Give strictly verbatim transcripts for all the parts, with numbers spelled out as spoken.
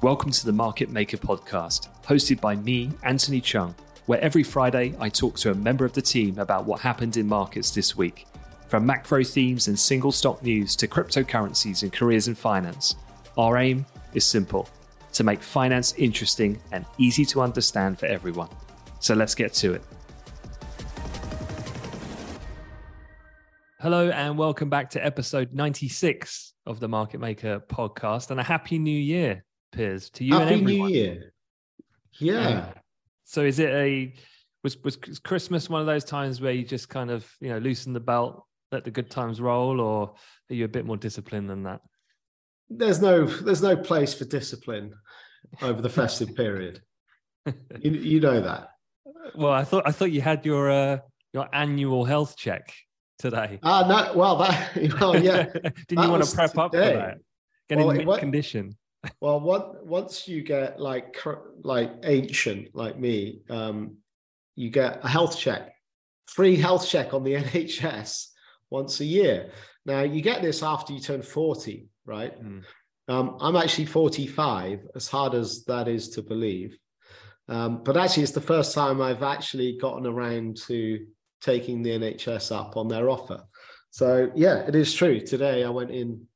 Welcome to the Market Maker podcast, hosted by me, Anthony Chung, where every Friday I talk to a member of the team about what happened in markets this week, from macro themes and single stock news to cryptocurrencies and careers in finance. Our aim is simple, to make finance interesting and easy to understand for everyone. So let's get to it. Hello and welcome back to episode ninety-six of the Market Maker podcast, and a happy new year, Piers, to you happy and everyone. Happy new year. Yeah. yeah. So is it a, was, was Christmas one of those times where you just kind of, you know, loosen the belt, let the good times roll, or are you a bit more disciplined than that? There's no, there's no place for discipline over the festive period. You, you know that. Well, I thought, I thought you had your, uh, your annual health check today. Ah, no, well, that, well, yeah. Didn't you want to prep today. Up for that? Get well, in mint condition. Well, what, once you get like, like ancient, like me, um, you get a health check, free health check on the N H S once a year. Now you get this after you turn forty, right? Mm. Um, I'm actually forty-five, as hard as that is to believe. Um, but actually it's the first time I've actually gotten around to taking the N H S up on their offer. So yeah, it is true. Today I went in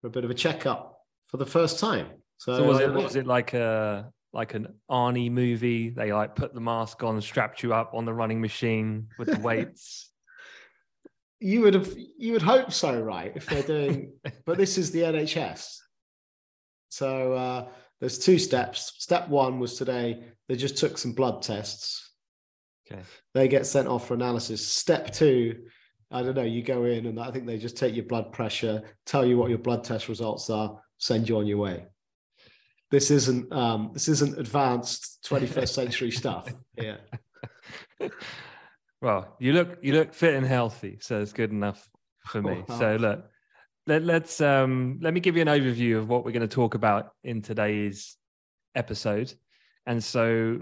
for a bit of a checkup for the first time. So, so was it was it like a like an Arnie movie? They like put the mask on, strapped you up on the running machine with the weights. you would have you would hope so, right? If they're doing, but this is the N H S. So uh, there's two steps. Step one was today. They just took some blood tests. Okay. They get sent off for analysis. Step two, I don't know, you go in and I think they just take your blood pressure, tell you what your blood test results are, send you on your way. This isn't um, this isn't advanced twenty-first century stuff. Yeah. Well, you look you look fit and healthy, so it's good enough for me. Oh, so look, let, let's um, let me give you an overview of what we're going to talk about in today's episode, and so.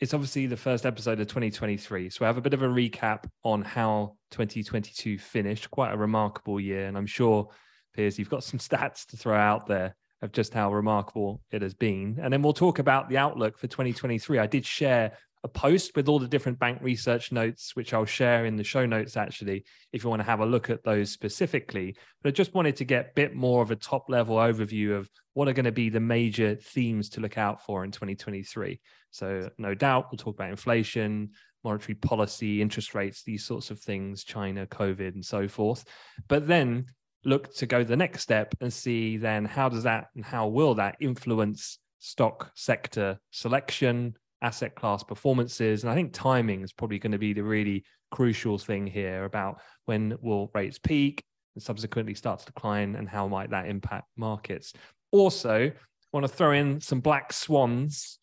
It's obviously the first episode of twenty twenty-three. So I have a bit of a recap on how twenty twenty-two finished, quite a remarkable year. And I'm sure, Piers, you've got some stats to throw out there of just how remarkable it has been. And then we'll talk about the outlook for twenty twenty-three. I did share a post with all the different bank research notes, which I'll share in the show notes, actually, if you want to have a look at those specifically. But I just wanted to get a bit more of a top level overview of what are going to be the major themes to look out for in twenty twenty-three. So no doubt we'll talk about inflation, monetary policy, interest rates, these sorts of things, China, COVID, and so forth. But then look to go to the next step and see then how does that and how will that influence stock sector selection, asset class performances. And I think timing is probably going to be the really crucial thing here about when will rates peak and subsequently start to decline and how might that impact markets. Also, want to throw in some black swans.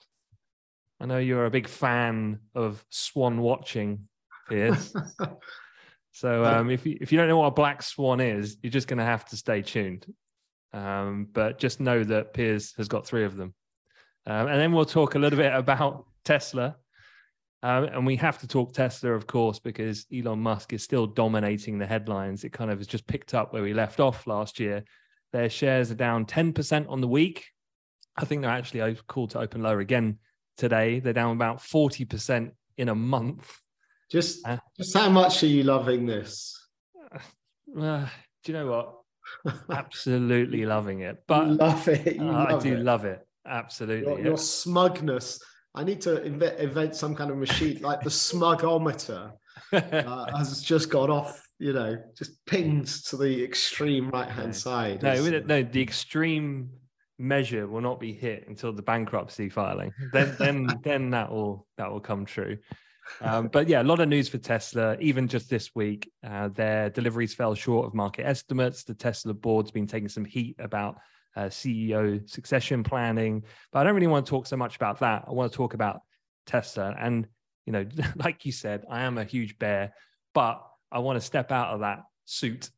I know you're a big fan of swan watching, Piers. So um, if, you, if you don't know what a black swan is, you're just going to have to stay tuned. Um, but just know that Piers has got three of them. Um, and then we'll talk a little bit about Tesla. Um, and we have to talk Tesla, of course, because Elon Musk is still dominating the headlines. It kind of has just picked up where we left off last year. Their shares are down ten percent on the week. I think they're actually called to open lower again today. They're down about forty percent in a month. Just, uh, just how much are you loving this? Uh, do you know what? Absolutely loving it. But you love it. You uh, love I do it. love it. Absolutely. Your, your smugness. I need to invent, invent some kind of machine, like the smugometer uh, has just gone off, you know, just pinged to the extreme right-hand no. side. No, no, the extreme measure will not be hit until the bankruptcy filing. Then, then, then that will that will come true. Um, but yeah, a lot of news for Tesla. Even just this week, uh, their deliveries fell short of market estimates. The Tesla board's been taking some heat about Uh, C E O succession planning, but I don't really want to talk so much about that. I want to talk about Tesla, and you know, like you said, I am a huge bear, but I want to step out of that suit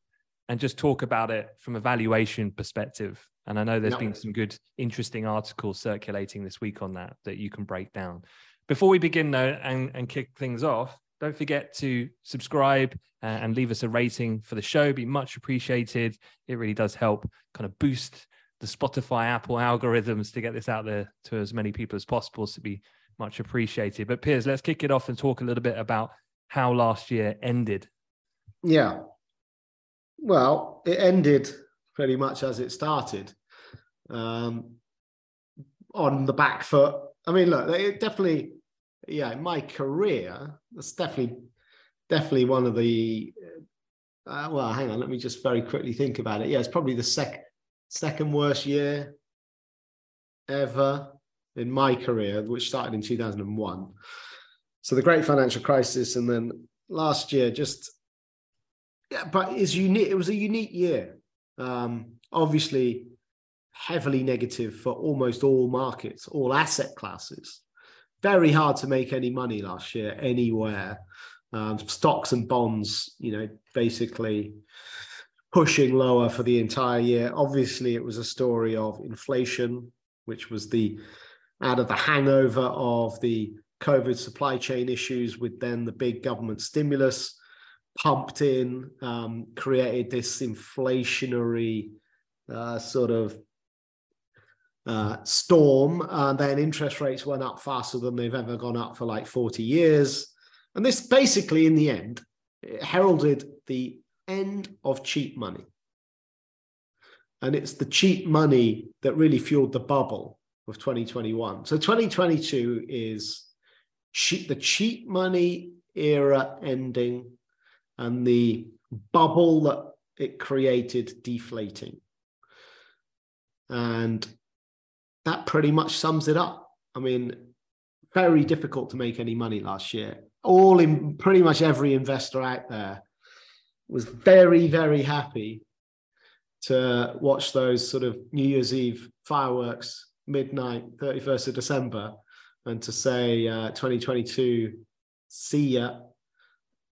and just talk about it from a valuation perspective. And I know there's no. been some good, interesting articles circulating this week on that that you can break down. Before we begin, though, and, and kick things off, don't forget to subscribe and leave us a rating for the show. It'd be much appreciated. It really does help kind of boost the Spotify, Apple algorithms to get this out there to as many people as possible, so it'd be much appreciated. But Piers, let's kick it off and talk a little bit about how last year ended. Yeah. Well, it ended pretty much as it started, um, on the back foot. I mean, look, it definitely, yeah, in my career, that's definitely, definitely one of the, uh, well, hang on, let me just very quickly think about it. Yeah, it's probably the sec- second worst year ever in my career, which started in two thousand one. So the great financial crisis, and then last year just, yeah, but it's unique. It was a unique year. Um, obviously, heavily negative for almost all markets, all asset classes. Very hard to make any money last year anywhere. Um, stocks and bonds, you know, basically pushing lower for the entire year. Obviously, it was a story of inflation, which was the out of the hangover of the COVID supply chain issues with then the big government stimulus pumped in, um, created this inflationary uh, sort of uh, storm. And then interest rates went up faster than they've ever gone up for like forty years. And this basically, in the end, it heralded the end of cheap money. And it's the cheap money that really fueled the bubble of twenty twenty-one. So twenty twenty-two is cheap, the cheap money era ending, and the bubble that it created deflating. And that pretty much sums it up. I mean, very difficult to make any money last year. All in pretty much every investor out there was very, very happy to watch those sort of New Year's Eve fireworks, midnight, thirty-first of December, and to say uh, twenty twenty-two, see ya.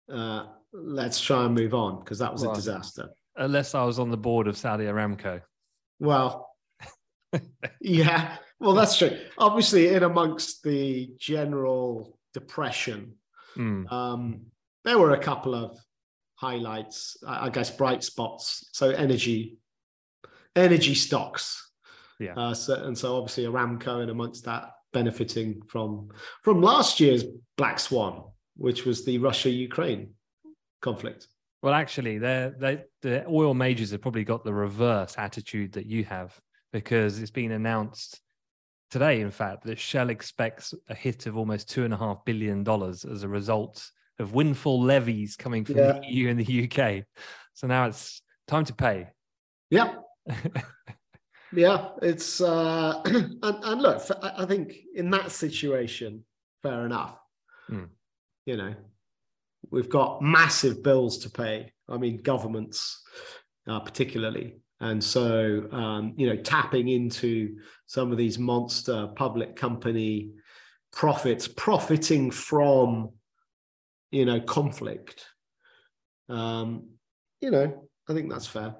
Uh, let's try and move on, because that was well, a disaster. Unless I was on the board of Saudi Aramco. Well, yeah, well, that's true. Obviously, in amongst the general depression, mm. um, there were a couple of highlights, I guess, bright spots. So energy, energy stocks. Yeah. Uh, so, and so obviously Aramco and amongst that, benefiting from from last year's black swan, which was the Russia-Ukraine conflict. Well, actually, they're, they're, the oil majors have probably got the reverse attitude that you have, because it's been announced today, in fact, that Shell expects a hit of almost two and a half billion dollars as a result of windfall levies coming from yeah. the E U and the U K. So now it's time to pay. Yeah. Yeah, it's, uh, and, and look, I think in that situation, fair enough. Mm. You know, we've got massive bills to pay. I mean, governments uh, particularly. And so, um, you know, tapping into some of these monster public company profits, profiting from, you know, conflict, um, you know, I think that's fair.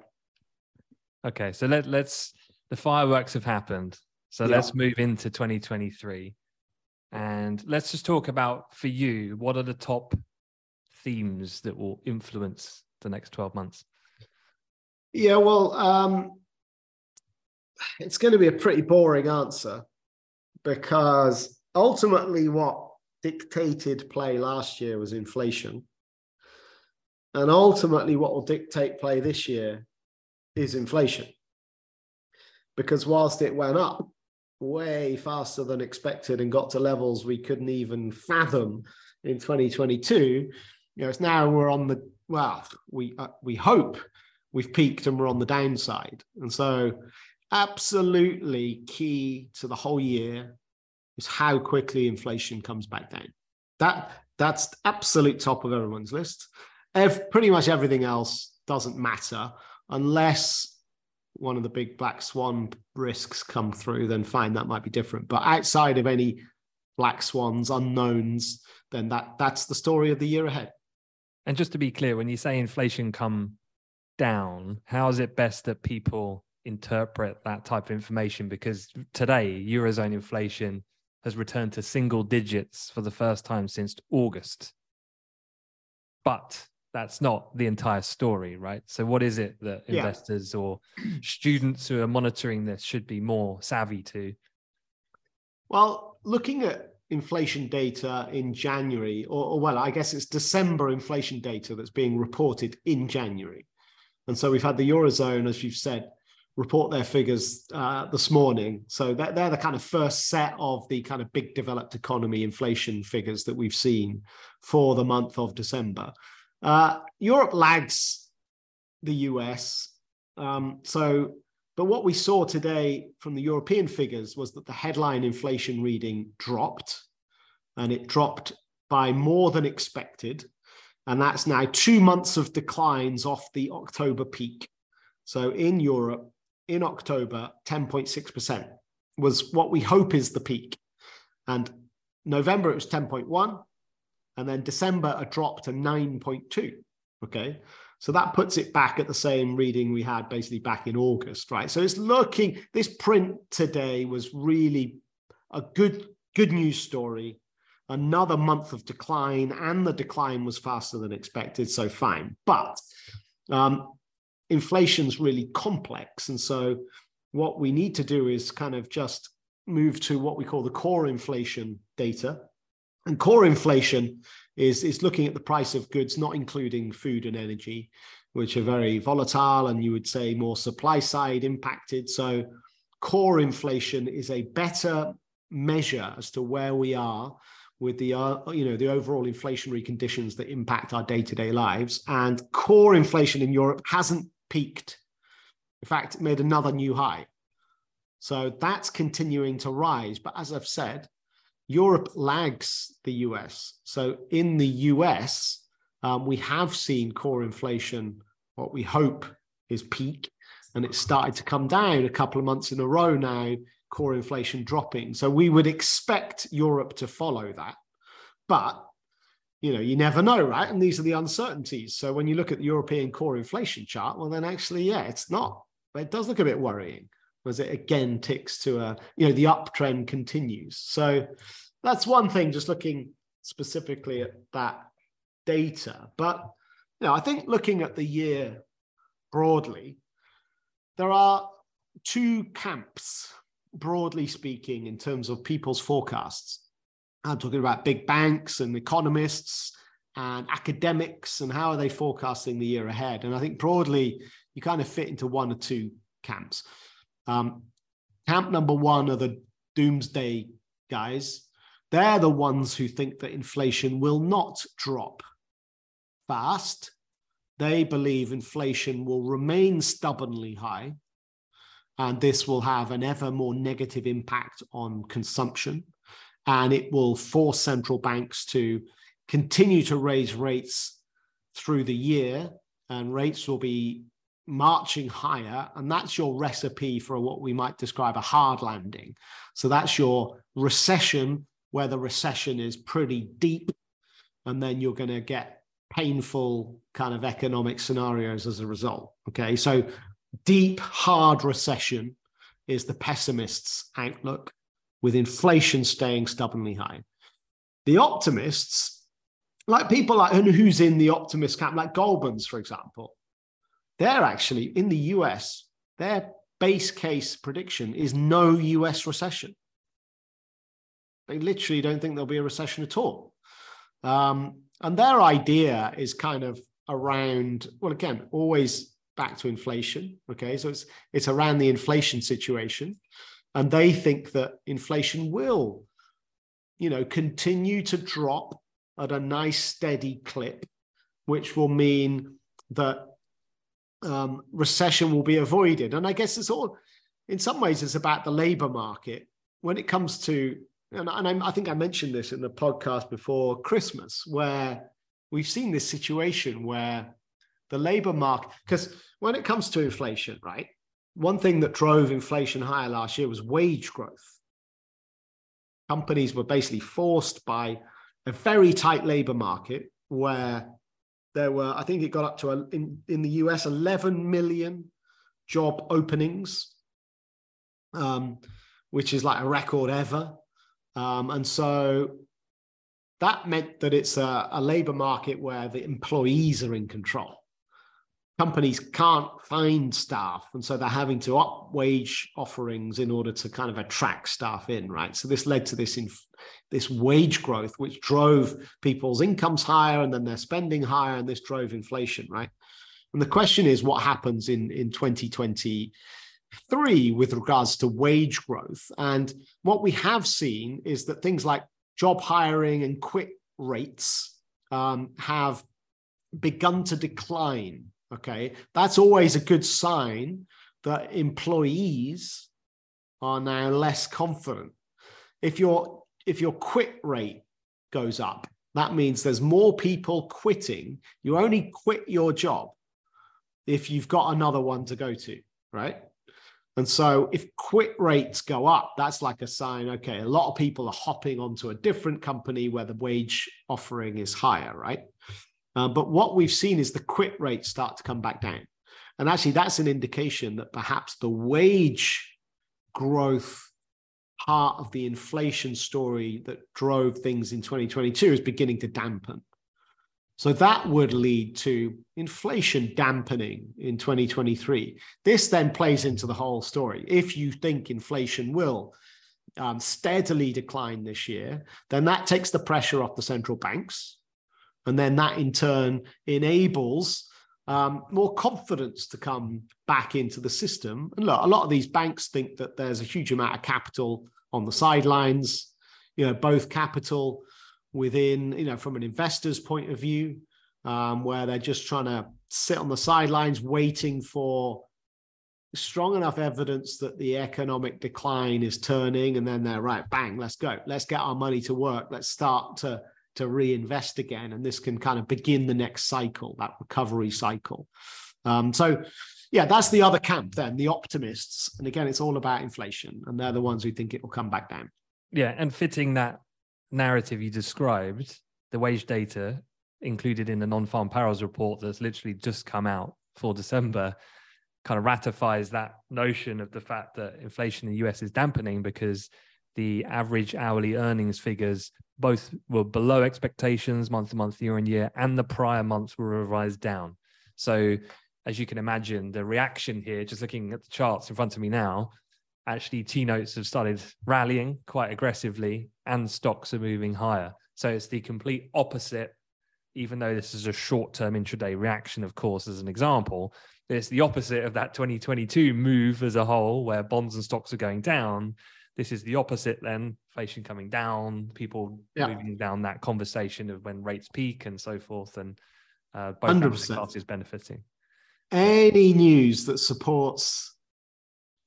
Okay, so let, let's... the fireworks have happened. So yeah. let's move into twenty twenty-three. And let's just talk about, for you, what are the top themes that will influence the next twelve months? Yeah, well, um, it's going to be a pretty boring answer, because ultimately what dictated play last year was inflation. And ultimately what will dictate play this year is inflation. Because whilst it went up way faster than expected and got to levels we couldn't even fathom in twenty twenty-two, you know, it's now we're on the, well, we uh, we hope we've peaked and we're on the downside. And so absolutely key to the whole year is how quickly inflation comes back down. That that's absolute top of everyone's list. If pretty much everything else doesn't matter unless one of the big black swan risks come through, then fine, that might be different. But outside of any black swans, unknowns, then that that's the story of the year ahead. And just to be clear, when you say inflation come down, how is it best that people interpret that type of information? Because today, Eurozone inflation has returned to single digits for the first time since August. But that's not the entire story, right? So what is it that yeah. investors or students who are monitoring this should be more savvy to? Well, looking at inflation data in January, or, or well, I guess it's December inflation data that's being reported in January. And so we've had the Eurozone, as you've said, report their figures uh, this morning. So they're, they're the kind of first set of the kind of big developed economy inflation figures that we've seen for the month of December. Uh, Europe lags the U S. Um, so, but what we saw today from the European figures was that the headline inflation reading dropped, and it dropped by more than expected. And that's now two months of declines off the October peak. So in Europe, in October, ten point six percent was what we hope is the peak. And November, it was ten point one. And then December, a drop to nine point two, okay? So that puts it back at the same reading we had basically back in August, right? So it's looking, this print today was really a good, good news story. Another month of decline, and the decline was faster than expected, so fine. But um, inflation's really complex. And so what we need to do is kind of just move to what we call the core inflation data. And core inflation is, is looking at the price of goods, not including food and energy, which are very volatile and you would say more supply side impacted. So core inflation is a better measure as to where we are with the, uh, you know, the overall inflationary conditions that impact our day-to-day lives. And core inflation in Europe hasn't peaked. In fact, it made another new high. So that's continuing to rise. But as I've said, Europe lags the U S. So in the U S, um, we have seen core inflation, what we hope is peak, and it's started to come down a couple of months in a row now, core inflation dropping. So we would expect Europe to follow that. But, you know, you never know, right? And these are the uncertainties. So when you look at the European core inflation chart, well, then actually, yeah, it's not. But it does look a bit worrying. Was it again ticks to a, you know, the uptrend continues. So that's one thing, just looking specifically at that data. But, you know, I think looking at the year broadly, there are two camps, broadly speaking, in terms of people's forecasts. I'm talking about big banks and economists and academics and how are they forecasting the year ahead. And I think broadly, you kind of fit into one or two camps. Um, camp number one are the doomsday guys. They're the ones who think that inflation will not drop fast. They believe inflation will remain stubbornly high, and this will have an ever more negative impact on consumption, and it will force central banks to continue to raise rates through the year, and rates will be marching higher, and that's your recipe for what we might describe a hard landing. So that's your recession, where the recession is pretty deep, and then you're going to get painful kind of economic scenarios as a result. Okay, so deep, hard recession is the pessimist's outlook, with inflation staying stubbornly high. The optimists, like people like, and who's in the optimist camp, like Goldman's, for example, they're actually, in the U S, their base case prediction is no U S recession. They literally don't think there'll be a recession at all. Um, and their idea is kind of around, well, again, always back to inflation, okay? So it's, it's around the inflation situation. And they think that inflation will, you know, continue to drop at a nice steady clip, which will mean that Um, recession will be avoided. And I guess it's all, in some ways, it's about the labor market. When it comes to, and, and I'm, I think I mentioned this in the podcast before Christmas, where we've seen this situation where the labor market, because when it comes to inflation, right, one thing that drove inflation higher last year was wage growth. Companies were basically forced by a very tight labor market where there were, I think it got up to, a, in, in the U S, eleven million job openings, um, which is like a record ever. Um, and so That meant that it's a, a labor market where the employees are in control. Companies can't find staff, and so they're having to up wage offerings in order to kind of attract staff in, right? So this led to this inf- this wage growth, which drove people's incomes higher, and then their spending higher, and this drove inflation, right? And the question is, what happens in, in twenty twenty-three with regards to wage growth? And what we have seen is that things like job hiring and quit rates um, have begun to decline, okay? That's always a good sign that employees are now less confident. If your, if your quit rate goes up, that means there's more people quitting. You only quit your job if you've got another one to go to, right? And so if quit rates go up, that's like a sign, okay, a lot of people are hopping onto a different company where the wage offering is higher, right? Uh, but what we've seen is the quit rates start to come back down. And actually, that's an indication that perhaps the wage growth part of the inflation story that drove things in twenty twenty-two is beginning to dampen. So that would lead to inflation dampening in twenty twenty-three. This then plays into the whole story. If you think inflation will um, steadily decline this year, then that takes the pressure off the central banks. And then that in turn enables um, more confidence to come back into the system. And look, a lot of these banks think that there's a huge amount of capital on the sidelines, you know, both capital within, you know, from an investor's point of view, um, where they're just trying to sit on the sidelines waiting for strong enough evidence that the economic decline is turning, and then they're right, bang, let's go. Let's get our money to work. Let's start to, to reinvest again. And this can kind of begin the next cycle, that recovery cycle. Um, so, yeah, that's the other camp then, the optimists. And again, it's all about inflation, and they're the ones who think it will come back down. Yeah, and fitting that narrative you described, the wage data included in the non-farm payrolls report that's literally just come out for December kind of ratifies that notion of the fact that inflation in the U S is dampening, because the average hourly earnings figures both were below expectations month to month, year on year, and the prior months were revised down. So as you can imagine, the reaction here, just looking at the charts in front of me now, actually T-notes have started rallying quite aggressively and stocks are moving higher. So it's the complete opposite, even though this is a short-term intraday reaction, of course, as an example. It's the opposite of that twenty twenty-two move as a whole where bonds and stocks are going down. This is the opposite then, inflation coming down, people yeah. moving down that conversation of when rates peak and so forth, and uh, both asset classes benefiting. Any news that supports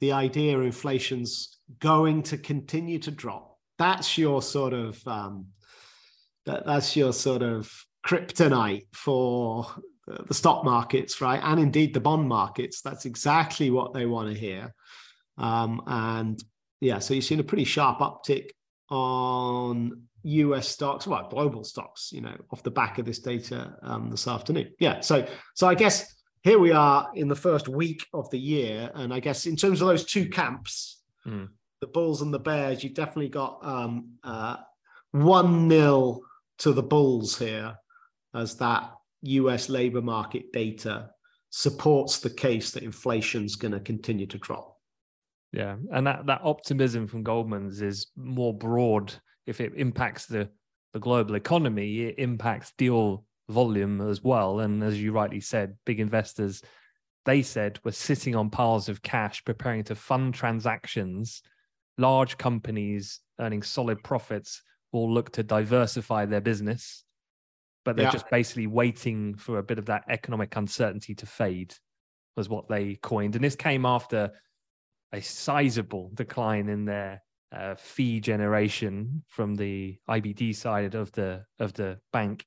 the idea of inflation's going to continue to drop, that's your sort of um, that, that's your sort of kryptonite for the stock markets, right? And indeed the bond markets. That's exactly what they want to hear. Um, and yeah, so you've seen a pretty sharp uptick on U S stocks, well, global stocks, you know, off the back of this data um, this afternoon. Yeah, so so I guess. Here we are in the first week of the year. And I guess in terms of those two camps, mm. the bulls and the bears, you've definitely got um, uh, one nil to the bulls here, as that U S labor market data supports the case that inflation's going to continue to drop. Yeah. And that, that optimism from Goldman's is more broad. If it impacts the, the global economy, it impacts deal volume as well. And as you rightly said, big investors, they said, were sitting on piles of cash preparing to fund transactions. Large companies earning solid profits will look to diversify their business, but they're yeah. just basically waiting for a bit of that economic uncertainty to fade, was what they coined. And this came after a sizable decline in their uh, fee generation from the I B D side of the of the bank.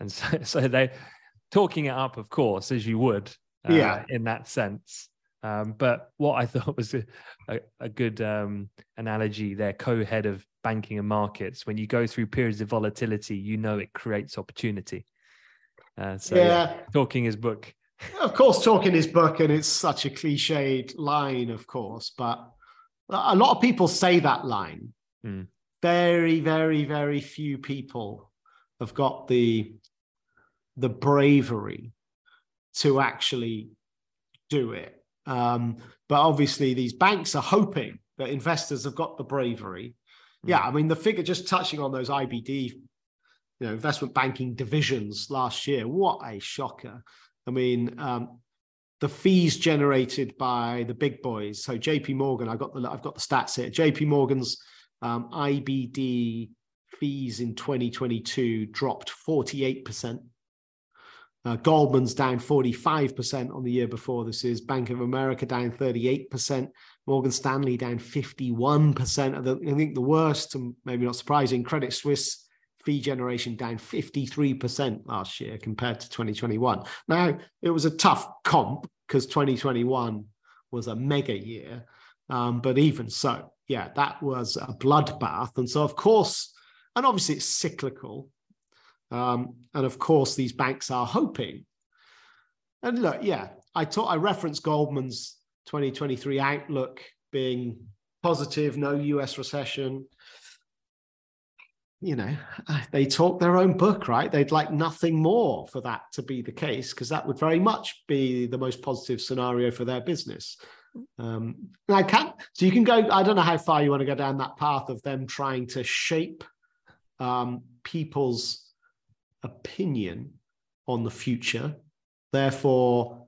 And so, so they're talking it up, of course, as you would uh, yeah. in that sense. Um, but what I thought was a, a, a good um, analogy, their co-head of banking and markets, when you go through periods of volatility, you know it creates opportunity. Uh, so yeah. yeah, talking his book. Of course, talking his book, and it's such a cliched line, of course. But a lot of people say that line. Mm. Very, very, very few people have got the the bravery to actually do it. Um, but obviously, these banks are hoping that investors have got the bravery. Mm. Yeah, I mean, the figure, just touching on those I B D, you know, investment banking divisions last year, what a shocker. I mean, um, the fees generated by the big boys. So J P. Morgan, I've got the, I've got the stats here. J P. Morgan's um, I B D fees in twenty twenty-two dropped forty-eight percent. Uh, Goldman's down forty-five percent on the year before. This is Bank of America down thirty-eight percent. Morgan Stanley down fifty-one percent. I think the worst, and maybe not surprising, Credit Suisse fee generation down fifty-three percent last year compared to twenty twenty-one. Now, it was a tough comp because twenty twenty-one was a mega year. Um, but even so, yeah, that was a bloodbath. And so, of course, and obviously it's cyclical. Um, and of course, these banks are hoping. And look, yeah, I taught, I referenced Goldman's twenty twenty-three outlook being positive, no U S recession. You know, they talk their own book, right? They'd like nothing more for that to be the case, because that would very much be the most positive scenario for their business. Um, I can't, so you can go, I don't know how far you want to go down that path of them trying to shape um, people's opinion on the future, therefore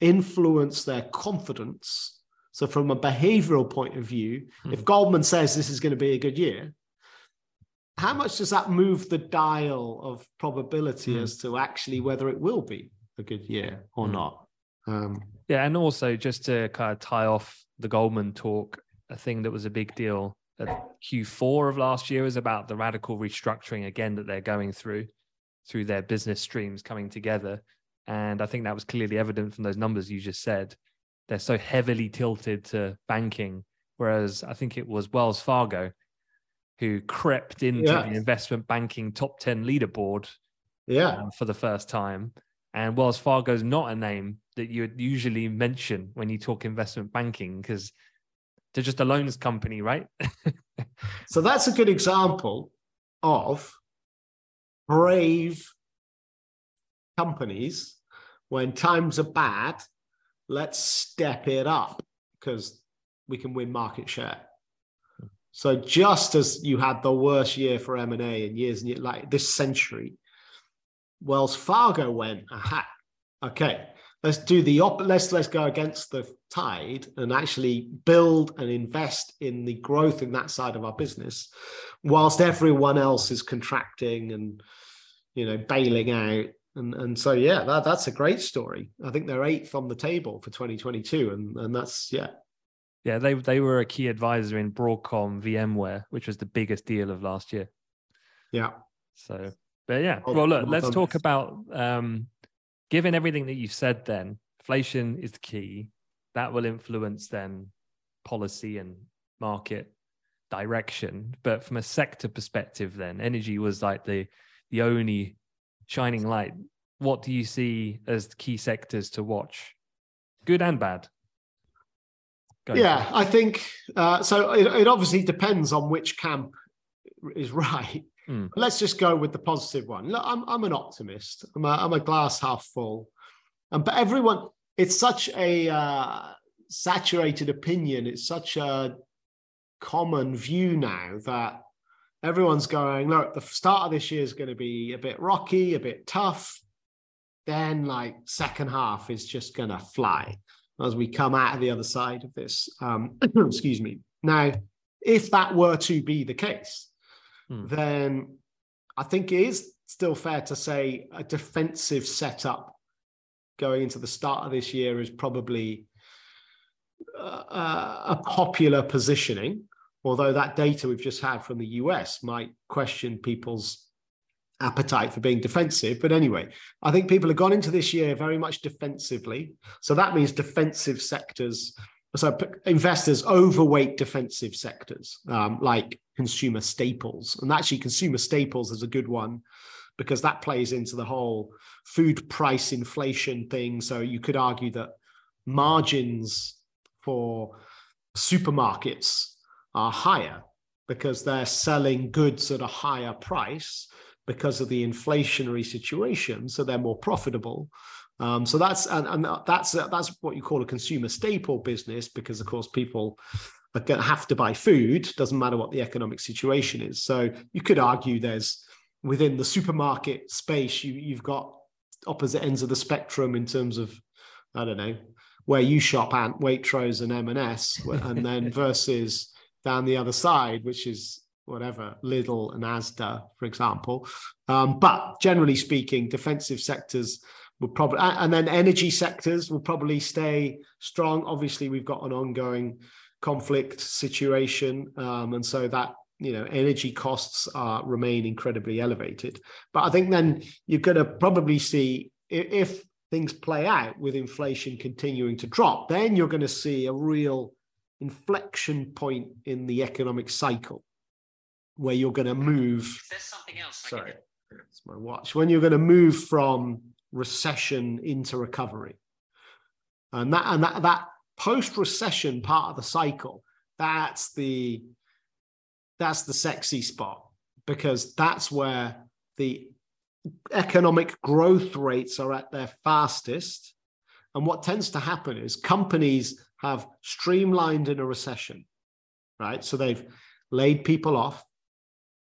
influence their confidence. So from a behavioral point of view, mm. if Goldman says this is going to be a good year, how much does that move the dial of probability mm. as to actually whether it will be a good year or mm. not? Um, yeah, and also just to kind of tie off the Goldman talk, a thing that was a big deal at Q four of last year is about the radical restructuring again that they're going through, through their business streams coming together. And I think that was clearly evident from those numbers you just said. They're so heavily tilted to banking, whereas I think it was Wells Fargo who crept into yes. the investment banking top ten leaderboard yeah. um, for the first time. And Wells Fargo is not a name that you would usually mention when you talk investment banking, because they're just a loans company, right? So that's a good example of brave companies. When times are bad, let's step it up because we can win market share. So just as you had the worst year for M and A in years and years, like this century, Wells Fargo went, aha, okay, let's do the op- let's let's go against the tide and actually build and invest in the growth in that side of our business, whilst everyone else is contracting and you know bailing out. And and so yeah, that, that's a great story. I think they're eighth on the table for twenty twenty-two, and and that's yeah. Yeah, they they were a key advisor in Broadcom, VMware, which was the biggest deal of last year. Yeah. So, but yeah. Well, well look, well let's talk about, um, given everything that you've said then, inflation is the key. That will influence then policy and market direction. But from a sector perspective then, energy was like the the only shining light. What do you see as the key sectors to watch? Good and bad. Going yeah, I think, uh, so it, it obviously depends on which camp is right. Mm. Let's just go with the positive one. Look, I'm, I'm an optimist. I'm a, I'm a glass half full. Um, but everyone, it's such a uh, saturated opinion. It's such a common view now that everyone's going, look, the start of this year is going to be a bit rocky, a bit tough. Then like second half is just going to fly as we come out of the other side of this. Um, excuse me. Now, if that were to be the case, hmm. then I think it is still fair to say a defensive setup going into the start of this year is probably uh, a popular positioning, although that data we've just had from the U S might question people's appetite for being defensive. But anyway, I think people have gone into this year very much defensively. So that means defensive sectors. So investors overweight defensive sectors um, like consumer staples. And actually consumer staples is a good one because that plays into the whole food price inflation thing. So you could argue that margins for supermarkets are higher because they're selling goods at a higher price. because of the inflationary situation, so they're more profitable. Um, so that's and, and that's uh, that's what you call a consumer staple business, because of course people are going to have to buy food. Doesn't matter what the economic situation is. So you could argue there's within the supermarket space, you you've got opposite ends of the spectrum in terms of, I don't know, where you shop at Waitrose and M and S, and then versus down the other side, which is whatever, Lidl and Asda, for example. Um, but generally speaking, defensive sectors will probably, and then energy sectors will probably stay strong. Obviously, we've got an ongoing conflict situation. Um, and so that, you know, energy costs are remain incredibly elevated. But I think then you're going to probably see, if things play out with inflation continuing to drop, then you're going to see a real inflection point in the economic cycle where you're going to move. There's something else. Sorry, it's my watch. When you're going to move from recession into recovery, and that and that, that post-recession part of the cycle, that's the that's the sexy spot, because that's where the economic growth rates are at their fastest. And what tends to happen is companies have streamlined in a recession, right? So they've laid people off,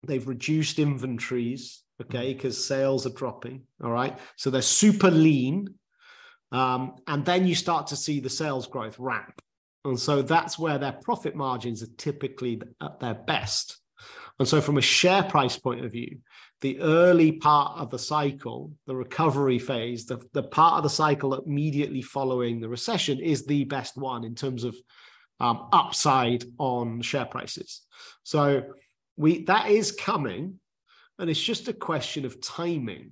they've reduced inventories, okay, because sales are dropping, all right? So they're super lean. Um, and then you start to see the sales growth ramp. And so that's where their profit margins are typically at their best. And so from a share price point of view, the early part of the cycle, the recovery phase, the, the part of the cycle immediately following the recession is the best one in terms of um, upside on share prices. So we that is coming, and it's just a question of timing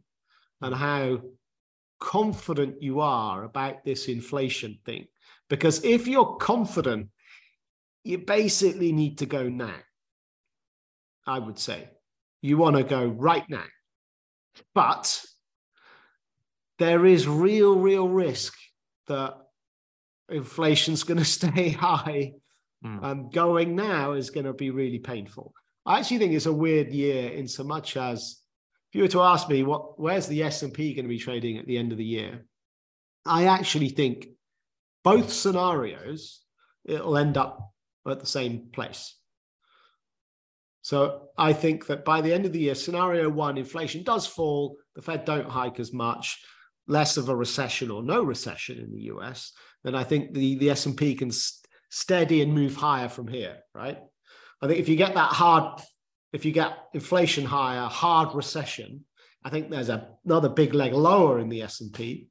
and how confident you are about this inflation thing. Because if you're confident, you basically need to go now, I would say. You want to go right now. But there is real, real risk that inflation's going to stay high, mm. and going now is going to be really painful. I actually think it's a weird year in so much as, if you were to ask me, what, where's the S and P going to be trading at the end of the year? I actually think both scenarios, it'll end up at the same place. So I think that by the end of the year, scenario one, inflation does fall, the Fed don't hike as much, less of a recession or no recession in the U S, then I think the, the S and P can st- steady and move higher from here, right? I think if you get that hard, if you get inflation higher, hard recession, I think there's a, another big leg lower in the S and P.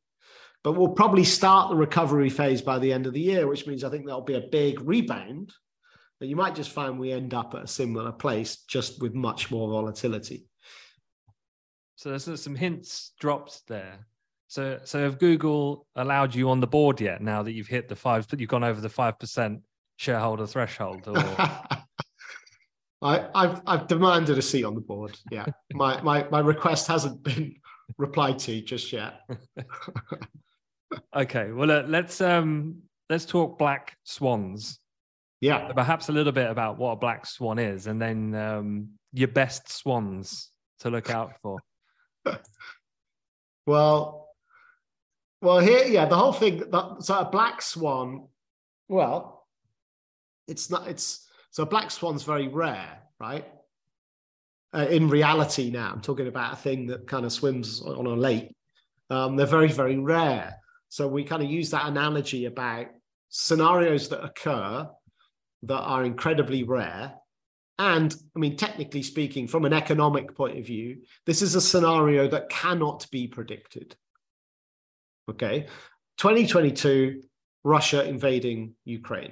But we'll probably start the recovery phase by the end of the year, which means I think there'll be a big rebound. But you might just find we end up at a similar place, just with much more volatility. So there's some hints dropped there. So, so have Google allowed you on the board yet, now that you've hit the five, you've gone over the five percent shareholder threshold? Or... I, I've, I've demanded a seat on the board. Yeah. my, my, my request hasn't been replied to just yet. Okay, well, uh, let's um, let's talk black swans. Yeah, perhaps a little bit about what a black swan is, and then um, your best swans to look out for. well, well, here, yeah, the whole thing. That, so a black swan. Well, it's not. It's so a black swan's very rare, right? Uh, in reality, now I'm talking about a thing that kind of swims on a lake. Um, they're very, very rare. So we kind of use that analogy about scenarios that occur that are incredibly rare. And I mean, technically speaking, from an economic point of view, this is a scenario that cannot be predicted. Okay. twenty twenty-two, Russia invading Ukraine.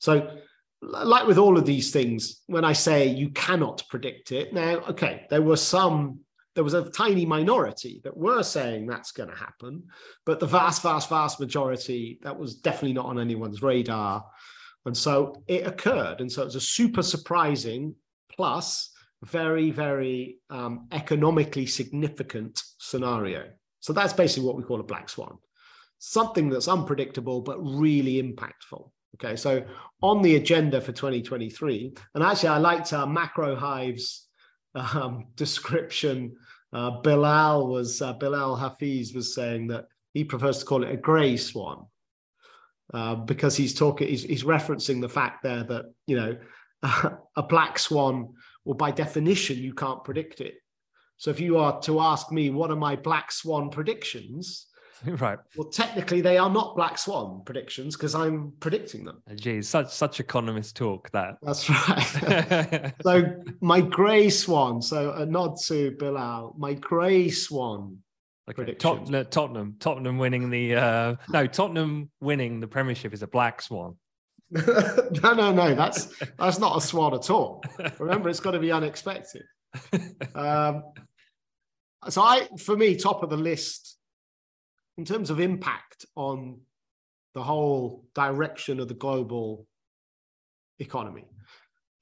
So like with all of these things, when I say you cannot predict it, now, okay, there were some There was a tiny minority that were saying that's going to happen, but the vast, vast, vast majority, that was definitely not on anyone's radar. And so it occurred. And so it was a super surprising, plus very, very um, economically significant scenario. So that's basically what we call a black swan, something that's unpredictable, but really impactful. Okay, so on the agenda for twenty twenty-three, and actually I liked our Macro Hive's um, description. Uh, Bilal was uh, Bilal Hafiz was saying that he prefers to call it a grey swan uh, because he's talking he's, he's referencing the fact there that, you know, uh, a black swan, well, by definition you can't predict it. So if you are to ask me what are my black swan predictions, right? Well, technically they are not black swan predictions because I'm predicting them. Geez, such such economist talk that. That's right. So my grey swan. So a nod to Bilal. My grey swan. Okay. Tot- no, Tottenham. Tottenham winning the uh, no. Tottenham winning the Premiership is a black swan. no, no, no. That's that's not a swan at all. Remember, it's got to be unexpected. um, so I, for me, top of the list in terms of impact on the whole direction of the global economy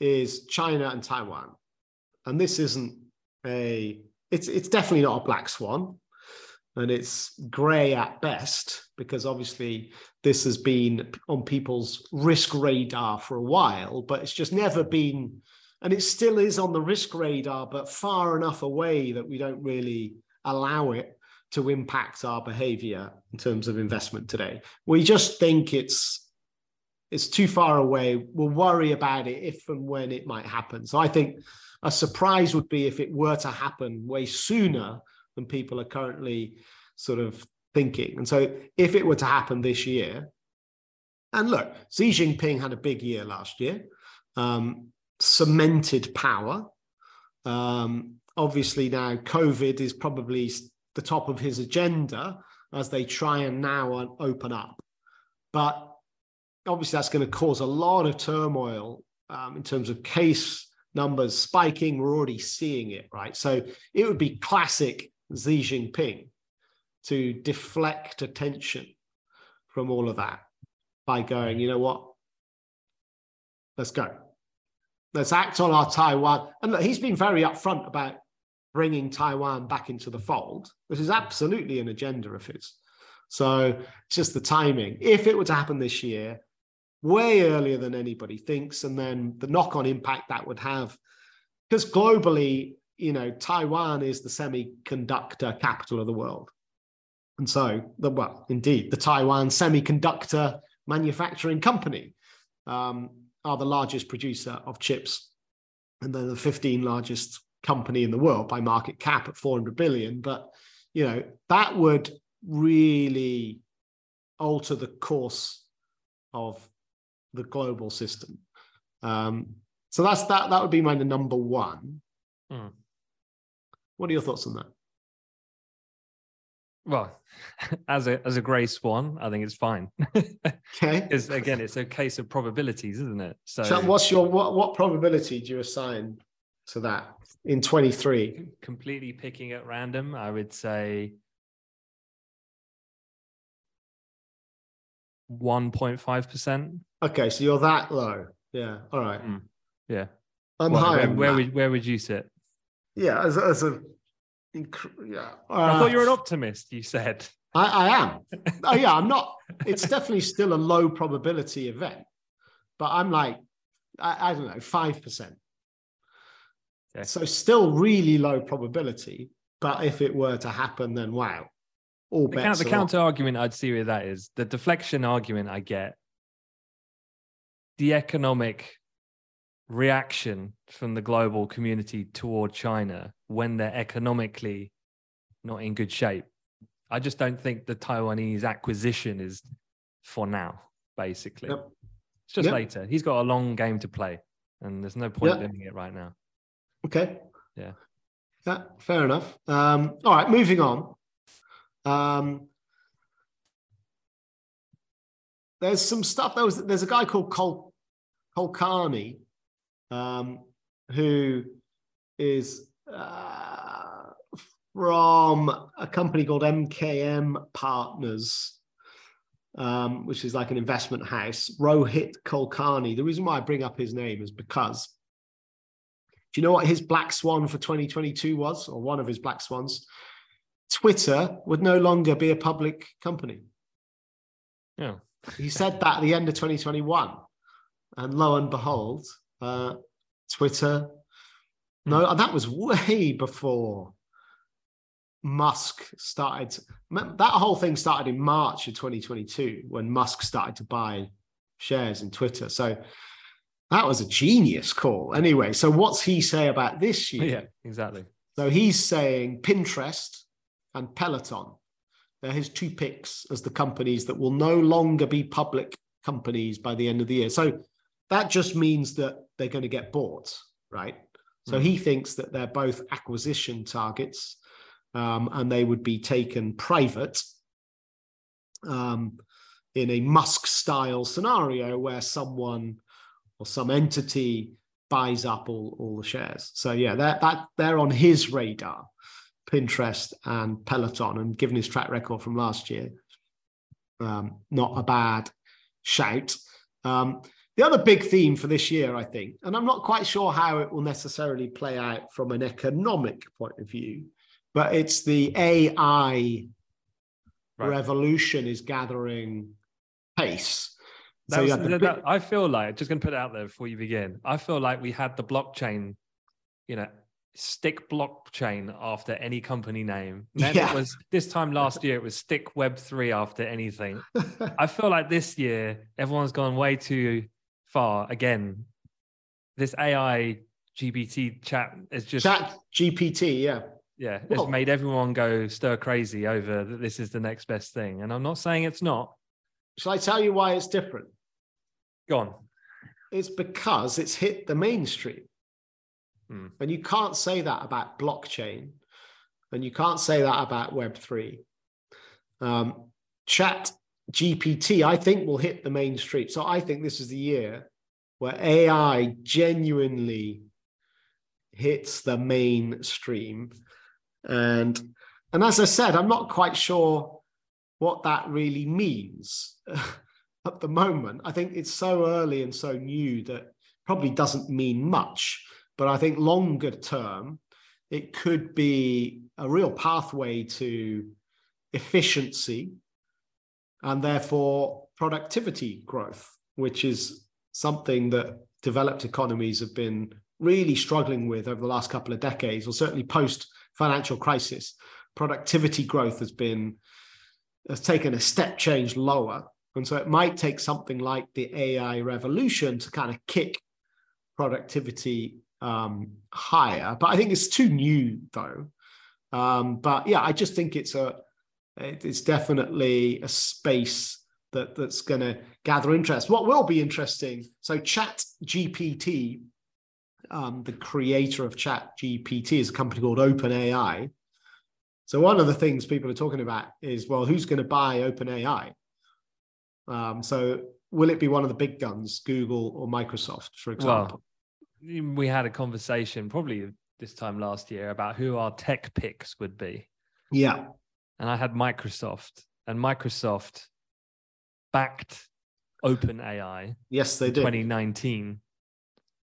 is China and Taiwan. And this isn't a, it's, it's definitely not a black swan, and it's grey at best, because obviously this has been on people's risk radar for a while, but it's just never been. And it still is on the risk radar, but far enough away that we don't really allow it to impact our behavior in terms of investment today. We just think it's it's too far away. We'll worry about it if and when it might happen. So I think a surprise would be if it were to happen way sooner than people are currently sort of thinking. And so if it were to happen this year, and look, Xi Jinping had a big year last year. Um, cemented power. Um, obviously now COVID is probably the top of his agenda as they try and now open up. But obviously that's going to cause a lot of turmoil um, in terms of case numbers spiking. We're already seeing it, right? So it would be classic Xi Jinping to deflect attention from all of that by going, you know what, let's go. Let's act on our Taiwan. And look, he's been very upfront about bringing Taiwan back into the fold, which is absolutely an agenda of his. So it's just the timing. If it were to happen this year, way earlier than anybody thinks, and then the knock-on impact that would have, because globally, you know, Taiwan is the semiconductor capital of the world. And so, the, well, indeed, the Taiwan Semiconductor Manufacturing Company, um, are the largest producer of chips, and they're the fifteenth largest company in the world by market cap at four hundred billion. But, you know, that would really alter the course of the global system. Um, so that's that. That would be my number one. Mm. What are your thoughts on that? Well, as a as a grey swan, I think it's fine. Okay. It's, again, it's a case of probabilities, isn't it? So, so what's your what what probability do you assign to that in twenty-three? Completely picking at random, I would say one point five percent. Okay, so you're that low. Yeah. All right. Mm. Yeah. I'm well, higher. Where, where would where would you sit? Yeah, as as a Inc- yeah. uh, I thought you were an optimist, you said. I, I am. Oh, yeah, I'm not. It's definitely still a low probability event, but I'm like, I, I don't know, five percent. Okay. So still really low probability, but if it were to happen, then wow. All the bets count, the counter off. Argument I'd see with that is the deflection argument I get, the economic reaction from the global community toward China when they're economically not in good shape. I just don't think the Taiwanese acquisition is for now, basically. Yep. It's just yep. later. He's got a long game to play, and there's no point yep. doing it right now. Okay. Yeah. Yeah, fair enough. Um, all right, moving on. Um, there's some stuff. There was, there's a guy called Kol, Kolkarni, Um, who is uh, from a company called M K M Partners, um, which is like an investment house. Rohit Kolkarni. The reason why I bring up his name is because, do you know what his black swan for twenty twenty-two was, or one of his black swans? Twitter would no longer be a public company. Yeah. He said that at the end of twenty twenty-one, and lo and behold, Uh, Twitter No, that was way before Musk started. That whole thing started in March of twenty twenty-two when Musk started to buy shares in Twitter. So that was a genius call. Anyway, so what's he say about this year? Yeah, exactly. So he's saying Pinterest and Peloton. They're his two picks as the companies that will no longer be public companies by the end of the year. So that just means that they're going to get bought, right? So he thinks that they're both acquisition targets, um, and they would be taken private um, in a Musk-style scenario where someone or some entity buys up all, all the shares. So, yeah, that that they're on his radar, Pinterest and Peloton, and given his track record from last year, um, not a bad shout. Um The other big theme for this year, I think, and I'm not quite sure how it will necessarily play out from an economic point of view, but it's the A I right. revolution is gathering pace. That so was, the, that, I feel like, just going to put it out there before you begin, I feel like we had the blockchain, you know, stick blockchain after any company name. Then yeah. it was this time last year, it was stick web three after anything. I feel like this year, everyone's gone way too far again. This A I G P T chat is just chat G P T, yeah, yeah. It's well, made everyone go stir crazy over that. This is the next best thing, and I'm not saying it's not. Shall I tell you why it's different? Go on. It's because it's hit the mainstream, hmm. and you can't say that about blockchain, and you can't say that about Web three. Um, chat. G P T, I think, will hit the main street. So I think this is the year where A I genuinely hits the mainstream. And, and as I said, I'm not quite sure what that really means at the moment. I think it's so early and so new that probably doesn't mean much. But I think longer term, it could be a real pathway to efficiency, and therefore productivity growth, which is something that developed economies have been really struggling with over the last couple of decades, or certainly post-financial crisis. Productivity growth has been has taken a step change lower. And so it might take something like the A I revolution to kind of kick productivity um, higher. But I think it's too new, though. Um, but, yeah, I just think it's a... It's definitely a space that, that's going to gather interest. What will be interesting, so Chat G P T, um, the creator of Chat G P T is a company called OpenAI. So one of the things people are talking about is, well, who's going to buy OpenAI? Um, so will it be one of the big guns, Google or Microsoft, for example? Well, we had a conversation probably this time last year about who our tech picks would be. Yeah. And I had Microsoft, and Microsoft backed OpenAI. Yes, they did. twenty nineteen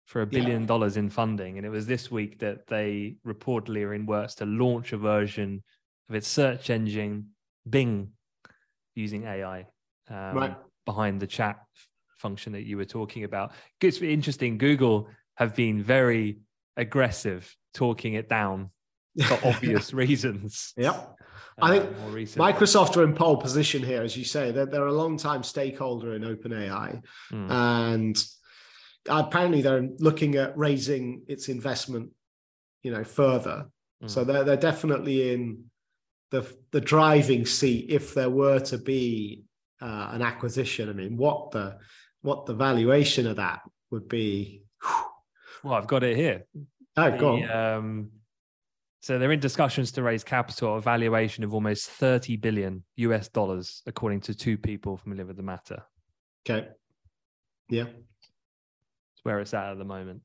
for a billion yeah. dollars in funding. And it was this week that they reportedly are in works to launch a version of its search engine, Bing, using A I um, right. behind the chat function that you were talking about. It's interesting. Google have been very aggressive talking it down for obvious reasons. Yep. I think uh, Microsoft are in pole position here, as you say. They're, they're a long-time stakeholder in OpenAI. Mm. And apparently they're looking at raising its investment, you know, further. Mm. So they're, they're definitely in the, the driving seat if there were to be uh, an acquisition. I mean, what the, what the valuation of that would be. Well, I've got it here. Oh, the, go on. Um, So they're in discussions to raise capital at a valuation of almost thirty billion U S dollars, according to two people familiar with the matter. Okay. Yeah. It's where it's at at the moment.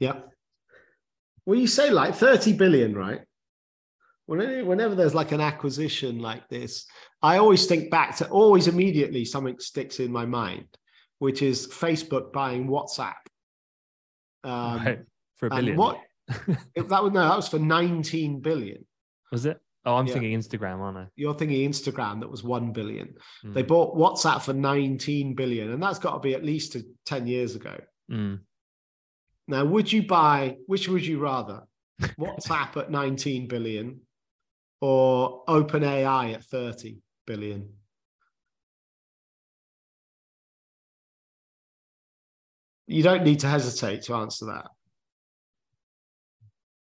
Yeah. Well, you say like thirty billion, right? Whenever, whenever there's like an acquisition like this, I always think back to always immediately something sticks in my mind, which is Facebook buying WhatsApp. Um, right. For a billion. What? If that was no, that was for nineteen billion. Was it? Oh, I'm yeah. thinking Instagram, aren't I? You're thinking Instagram. That was one billion. Mm. They bought WhatsApp for nineteen billion, and that's got to be at least ten years ago. Mm. Now, would you buy, which would you rather? WhatsApp at nineteen billion or OpenAI at thirty billion? You don't need to hesitate to answer that.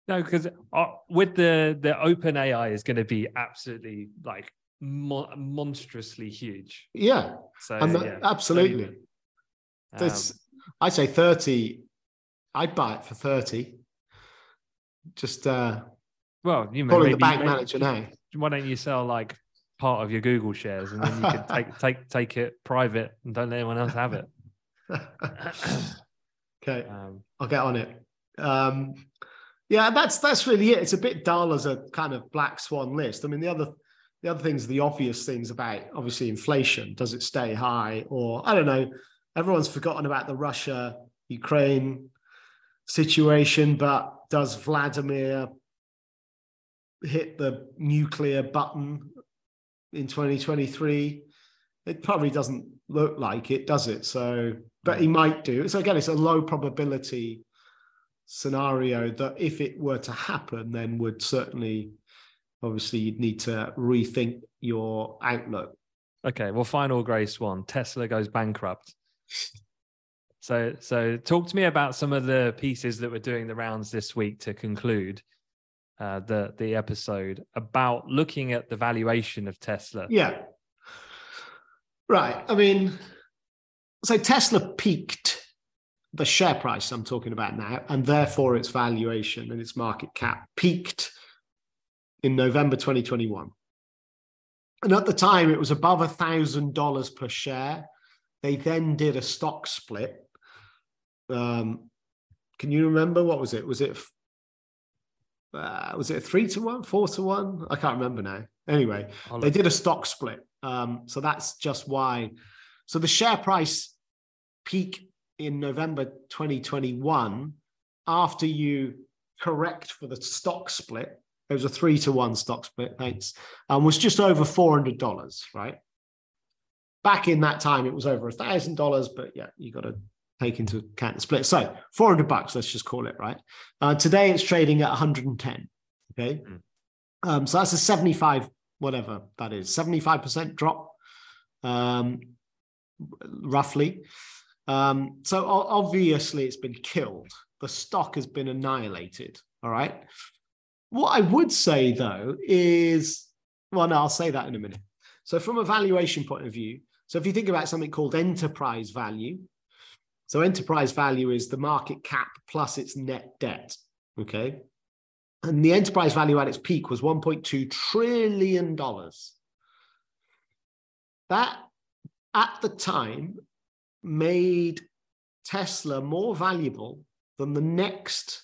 No, because uh, with the, the OpenAI is going to be absolutely like mo- monstrously huge. Yeah, so, the, yeah absolutely. So um, I'd say thirty. I'd buy it for thirty. Just uh, well, you calling maybe, the bank maybe, manager now. Why don't you sell like part of your Google shares and then you can take take take it private and don't let anyone else have it. Okay, um, I'll get on it. Um, yeah, that's that's really it. It's a bit dull as a kind of black swan list. I mean, the other the other things, the obvious things about obviously inflation. Does it stay high? Or I don't know. Everyone's forgotten about the Russia-Ukraine situation, but does Vladimir hit the nuclear button in twenty twenty-three? It probably doesn't look like it, does it? So, but he might do. So again, it's a low probability scenario that if it were to happen, then would certainly, obviously, you'd need to rethink your outlook. Okay, well, final grey swan, Tesla goes bankrupt. So, so talk to me about some of the pieces that were doing the rounds this week to conclude uh, the the episode about looking at the valuation of Tesla. Yeah. Right. I mean, so Tesla peaked, the share price I'm talking about now, and therefore its valuation and its market cap peaked in November twenty twenty-one. And at the time, it was above one thousand dollars per share. They then did a stock split. Um, can you remember what was it? Was it uh, was it a three to one, four to one? I can't remember now. Anyway, they did a stock split. Um, so that's just why. So the share price peak in November twenty twenty-one, after you correct for the stock split, it was a three to one stock split, thanks, and um, was just over four hundred dollars, right? Back in that time, it was over one thousand dollars, but yeah, you got to take into account the split. So four hundred bucks, let's just call it, right? Uh, today, it's trading at one hundred ten, okay? Mm. Um, so that's a seventy-five, whatever that is, seventy-five percent drop, um, roughly. Um, so obviously, it's been killed. The stock has been annihilated, all right? What I would say, though, is, well, no, I'll say that in a minute. So from a valuation point of view, so if you think about something called enterprise value, so enterprise value is the market cap plus its net debt, okay? And the enterprise value at its peak was one point two trillion dollars. That, at the time, made Tesla more valuable than the next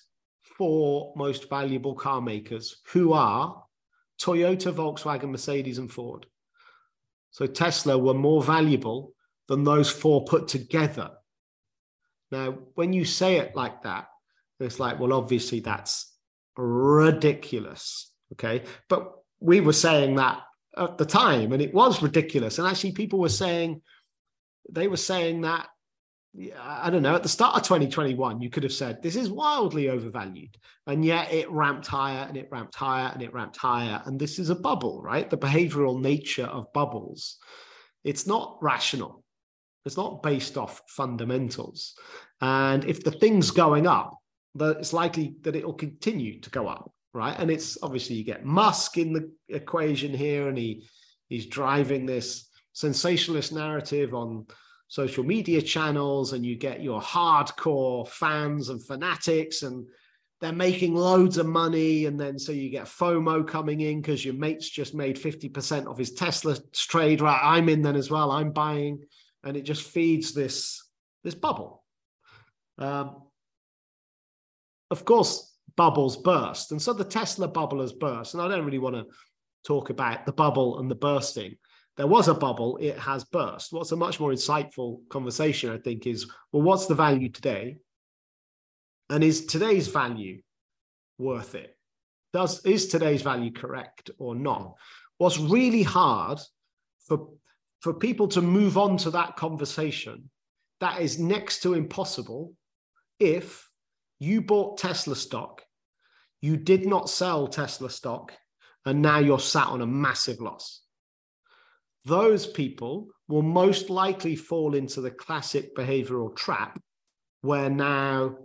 four most valuable car makers, who are Toyota, Volkswagen, Mercedes, and Ford. So Tesla were more valuable than those four put together. Now, when you say it like that, it's like, well, obviously that's ridiculous, okay? But we were saying that at the time, and it was ridiculous. And actually people were saying, they were saying that, I don't know, at the start of twenty twenty-one, you could have said, this is wildly overvalued. And yet it ramped higher and it ramped higher and it ramped higher. And this is a bubble, right? The behavioral nature of bubbles. It's not rational. It's not based off fundamentals. And if the thing's going up, it's likely that it will continue to go up, right? And it's obviously you get Musk in the equation here, and he he's driving this sensationalist narrative on social media channels, and you get your hardcore fans and fanatics, and they're making loads of money. And then so you get FOMO coming in because your mate's just made fifty percent of his Tesla trade, right? I'm in then as well, I'm buying. And it just feeds this, this bubble. Um, of course, bubbles burst. And so the Tesla bubble has burst. And I don't really want to talk about the bubble and the bursting. There was a bubble, it has burst. What's a much more insightful conversation, I think, is, well, what's the value today? And is today's value worth it? Does, is today's value correct or not? What's really hard for, for people to move on to that conversation, that is next to impossible if You bought Tesla stock. You did not sell Tesla stock. And now you're sat on a massive loss. Those people will most likely fall into the classic behavioral trap where now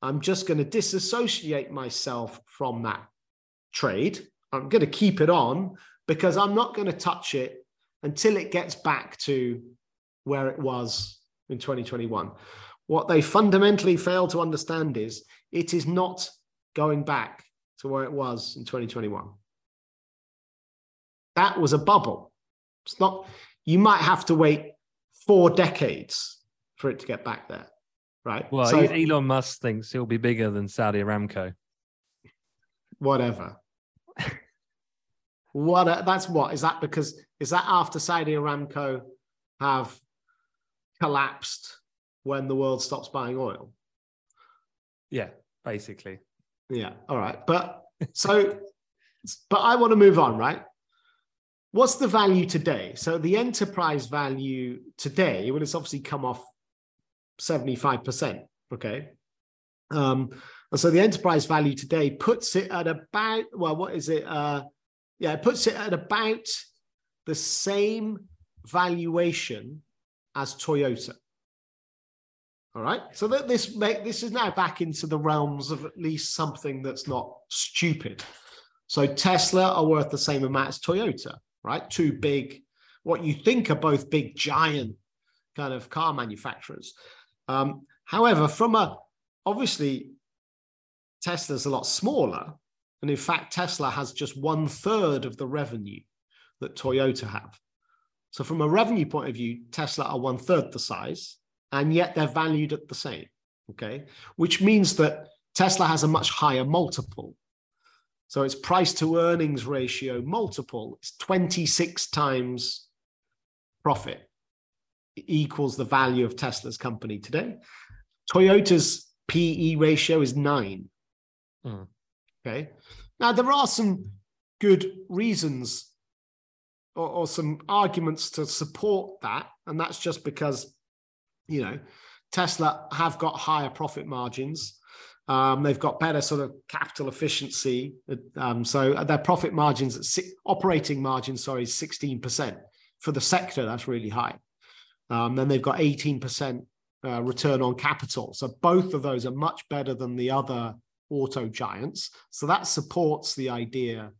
I'm just going to disassociate myself from that trade. I'm going to keep it on because I'm not going to touch it until it gets back to where it was in twenty twenty-one. What they fundamentally fail to understand is it is not going back to where it was in twenty twenty-one. That was a bubble. It's not, you might have to wait four decades for it to get back there, right? Well, so, Elon Musk thinks he'll be bigger than Saudi Aramco. Whatever. What? That's what? Is that because, is that after Saudi Aramco have collapsed when the world stops buying oil? Yeah, basically. Yeah. All right. But so, but I want to move on, right? What's the value today? So the enterprise value today, well, it's obviously come off seventy-five percent. Okay. Um, and so the enterprise value today puts it at about, well, what is it? Uh, yeah, it puts it at about the same valuation as Toyota. All right. So that this make, this is now back into the realms of at least something that's not stupid. So Tesla are worth the same amount as Toyota, right? Two big, what you think are both big giant kind of car manufacturers. Um, however, from a, obviously Tesla's a lot smaller. And in fact, Tesla has just one third of the revenue that Toyota have. So from a revenue point of view, Tesla are one third the size. And yet they're valued at the same, okay? Which means that Tesla has a much higher multiple. So its price to earnings ratio multiple is twenty-six times profit. It equals the value of Tesla's company today. Toyota's P E ratio is nine, mm. okay? Now, there are some good reasons or, or some arguments to support that, and that's just because you know, Tesla have got higher profit margins. Um, they've got better sort of capital efficiency. Um, so their profit margins, at si- operating margin, sorry, is sixteen percent. For the sector, that's really high. Um, then they've got eighteen percent uh, return on capital. So both of those are much better than the other auto giants. So that supports the idea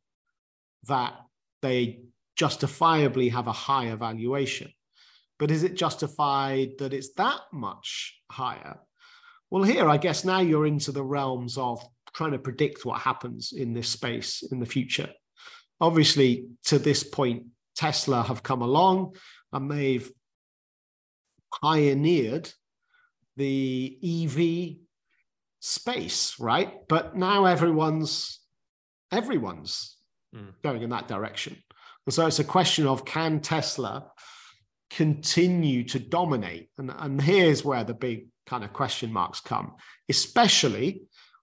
that they justifiably have a higher valuation. But is it justified that it's that much higher? Well, here, I guess now you're into the realms of trying to predict what happens in this space in the future. Obviously, to this point, Tesla have come along and they've pioneered the E V space, right? But now everyone's, everyone's mm. going in that direction. And so it's a question of can Tesla continue to dominate? And, and here's where the big kind of question marks come, especially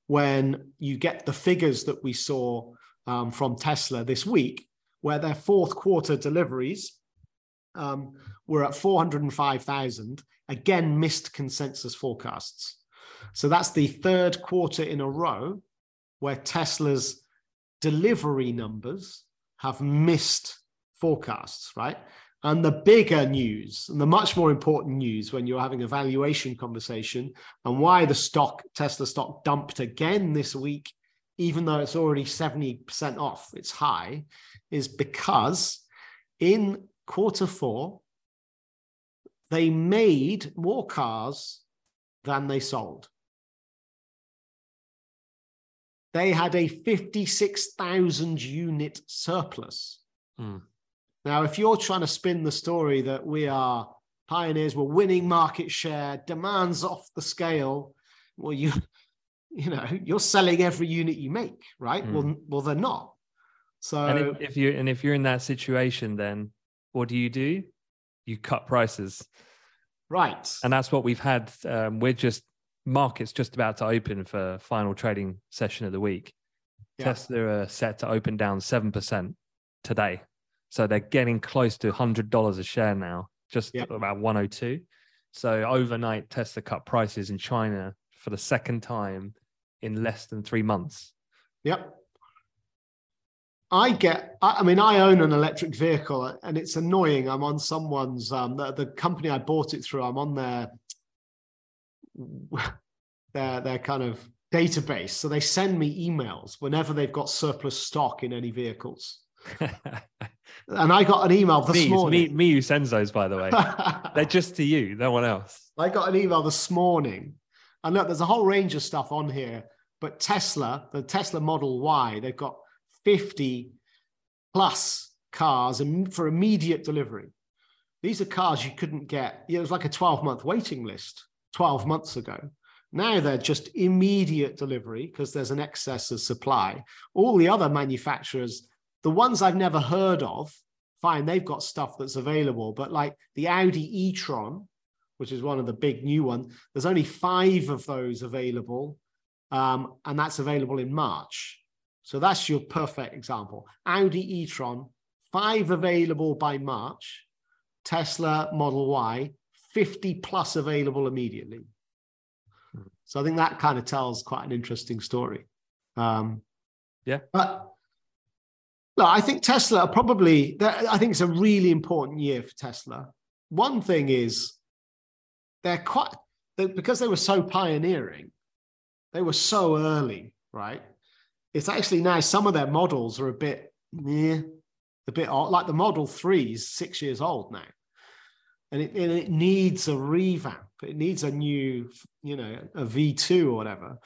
when you get the figures that we saw um, from Tesla this week, where their fourth quarter deliveries um, were at four hundred five thousand, again, missed consensus forecasts. So that's the third quarter in a row where Tesla's delivery numbers have missed forecasts, right? And the bigger news and the much more important news when you're having a valuation conversation and why the stock, Tesla stock dumped again this week, even though it's already seventy percent off, it's high, is because in quarter four, they made more cars than they sold. They had a fifty-six thousand unit surplus. Mm. Now, if you're trying to spin the story that we are pioneers, we're winning market share, demand's off the scale, well, you, you know, you're selling every unit you make, right? Mm. Well, well, they're not. So, and if, if you and if you're in that situation, then what do you do? You cut prices, right? And that's what we've had. Um, we're just markets just about to open for final trading session of the week. Yeah. Tesla are set to open down seven percent today. So they're getting close to one hundred dollars a share now, just yep. about one oh two. So overnight, Tesla cut prices in China for the second time in less than three months. Yep. I get, I mean, I own an electric vehicle and it's annoying. I'm on someone's, um, the, the company I bought it through, I'm on their, their, their kind of database. So they send me emails whenever they've got surplus stock in any vehicles. And I got an email this me, morning. It's me, me who sends those, by the way. They're just to you, no one else. I got an email this morning. And look, there's a whole range of stuff on here, but Tesla, the Tesla Model Y, they've got fifty plus cars for immediate delivery. These are cars you couldn't get. It was like a twelve month waiting list twelve months ago. Now they're just immediate delivery because there's an excess of supply. All the other manufacturers, the ones I've never heard of, fine, they've got stuff that's available, but like the Audi e-tron, which is one of the big new ones, there's only five of those available, um, and that's available in March. So that's your perfect example. Audi e-tron, five available by March. Tesla Model Y, fifty plus available immediately. So I think that kind of tells quite an interesting story. Um, yeah. But look, I think Tesla are probably, I think it's a really important year for Tesla. One thing is, they're quite, they, because they were so pioneering, they were so early, right? It's actually now some of their models are a bit, eh, a bit old. Like the Model three is six years old now. And it, and it needs a revamp. It needs a new, you know, a V two or whatever.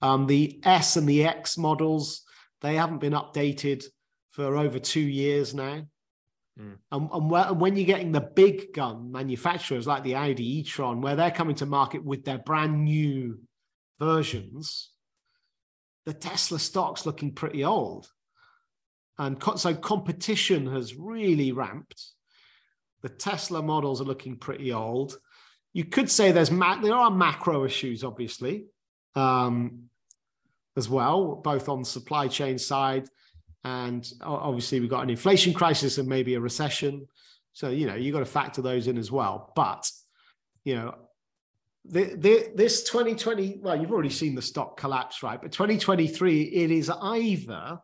Um, the S and the X models, they haven't been updated for over two years now. Mm. And, and, where, and when you're getting the big gun manufacturers like the Audi e-tron, where they're coming to market with their brand new versions, the Tesla stock's looking pretty old. And co- so competition has really ramped. The Tesla models are looking pretty old. You could say there's ma- there are macro issues, obviously, um, as well, both on the supply chain side. And obviously, we've got an inflation crisis and maybe a recession. So, you know, you've got to factor those in as well. But, you know, the, the, this twenty twenty, well, you've already seen the stock collapse, right? But twenty twenty-three, it is either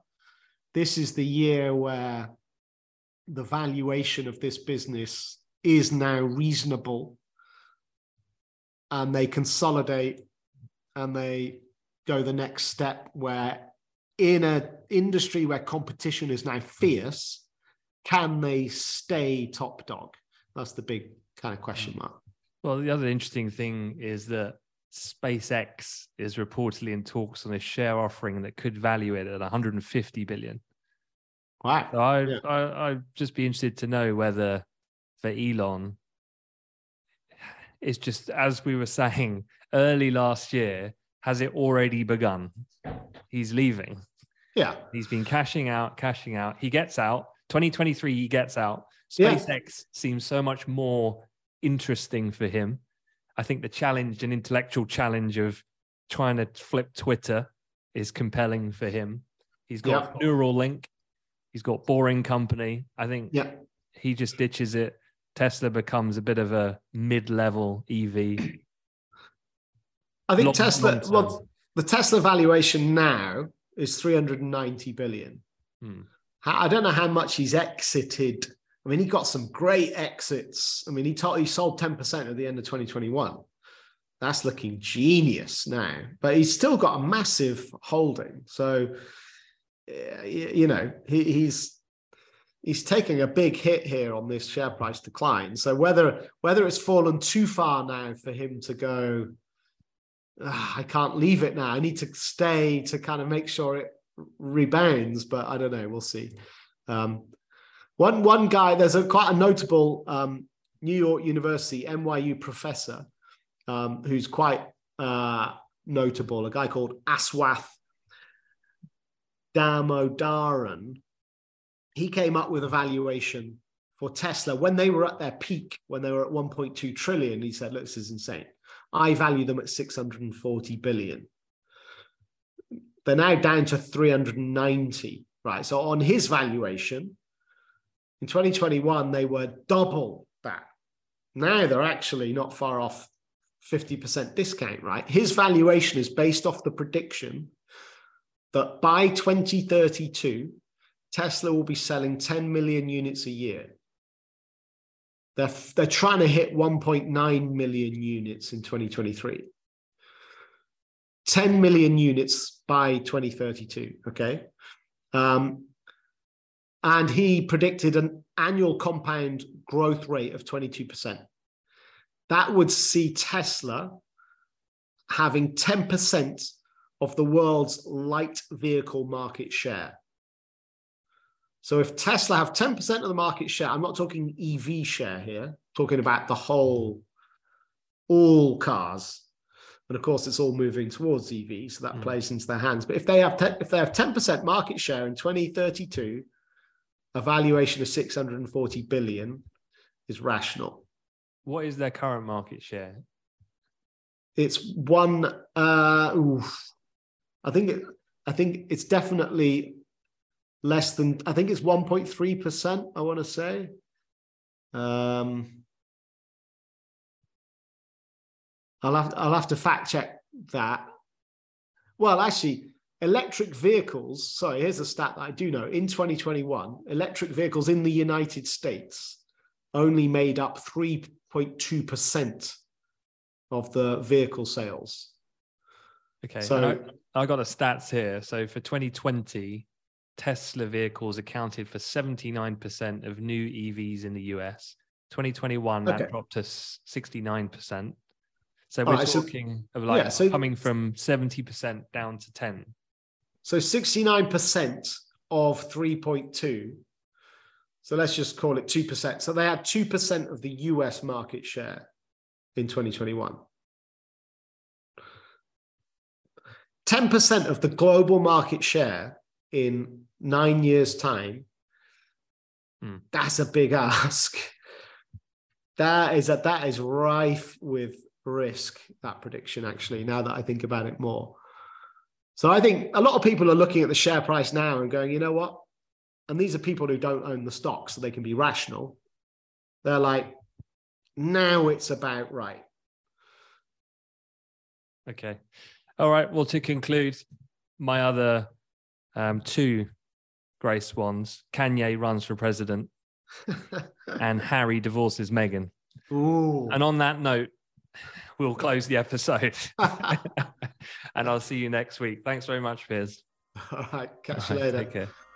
this is the year where the valuation of this business is now reasonable and they consolidate and they go the next step where, in an industry where competition is now fierce, can they stay top dog? That's the big kind of question mark. Well, the other interesting thing is that SpaceX is reportedly in talks on a share offering that could value it at one hundred fifty billion. Wow. So I, yeah. I, I'd just be interested to know whether for Elon, it's just, as we were saying early last year, has it already begun? He's leaving. Yeah. He's been cashing out, cashing out. He gets out. twenty twenty-three, he gets out. SpaceX yeah. seems so much more interesting for him. I think the challenge and intellectual challenge of trying to flip Twitter is compelling for him. He's got yeah. Neuralink. He's got Boring Company. I think yeah. he just ditches it. Tesla becomes a bit of a mid-level E V. I think Long Tesla... Well, the Tesla valuation now is three hundred ninety billion. Hmm. I don't know how much he's exited. I mean, he got some great exits. I mean, he, t- he sold ten percent at the end of twenty twenty-one. That's looking genius now. But he's still got a massive holding. So, you know, he, he's he's taking a big hit here on this share price decline. So whether whether it's fallen too far now for him to go, I can't leave it now. I need to stay to kind of make sure it rebounds, but I don't know. We'll see. Um, one one guy, there's a quite a notable um, New York University, N Y U professor, um, who's quite uh, notable, a guy called Aswath Damodaran. He came up with a valuation for Tesla when they were at their peak, when they were at one point two trillion. He said, look, this is insane. I value them at six hundred forty billion. They're now down to three hundred ninety, right? So on his valuation, in twenty twenty-one, they were double that. Now they're actually not far off fifty percent discount, right? His valuation is based off the prediction that by twenty thirty-two, Tesla will be selling ten million units a year. They're, they're trying to hit one point nine million units in twenty twenty-three. ten million units by twenty thirty-two, okay? Um, and he predicted an annual compound growth rate of twenty-two percent. That would see Tesla having ten percent of the world's light vehicle market share. So if Tesla have ten percent of the market share, I'm not talking E V share here, I'm talking about the whole, all cars. And of course, it's all moving towards E V, so that mm. plays into their hands. But if they have if they have ten percent market share in twenty thirty-two, a valuation of six hundred forty billion is rational. What is their current market share? It's one. Uh, oof, I think it, I think it's definitely less than. I think it's one point three percent. I want to say. Um, I'll have I'll have to fact check that. Well, actually, electric vehicles. Sorry, here's a stat that I do know. In twenty twenty-one, electric vehicles in the United States only made up three point two percent of the vehicle sales. Okay, so I, I got a stats here. So for twenty twenty, Tesla vehicles accounted for seventy-nine percent of new E Vs in the U S. twenty twenty-one, that okay. dropped to sixty-nine percent. So we're right, talking so, of like yeah, so, coming from seventy percent down to ten. So sixty-nine percent of three point two. So let's just call it two percent. So they had two percent of the U S market share in twenty twenty-one. ten percent of the global market share in nine years' time. Mm. That's a big ask. That is, a, that is rife with risk, that prediction, actually, now that I think about it more. So I think a lot of people are looking at the share price now and going, you know what? And these are people who don't own the stock, so they can be rational. They're like, now it's about right. Okay. All right. Well, to conclude, my other um, two grey swans, Kanye runs for president and Harry divorces Meghan. Ooh. And on that note, we'll close the episode. And I'll see you next week. Thanks very much, Piers. All right. Catch All you right, later. Take care.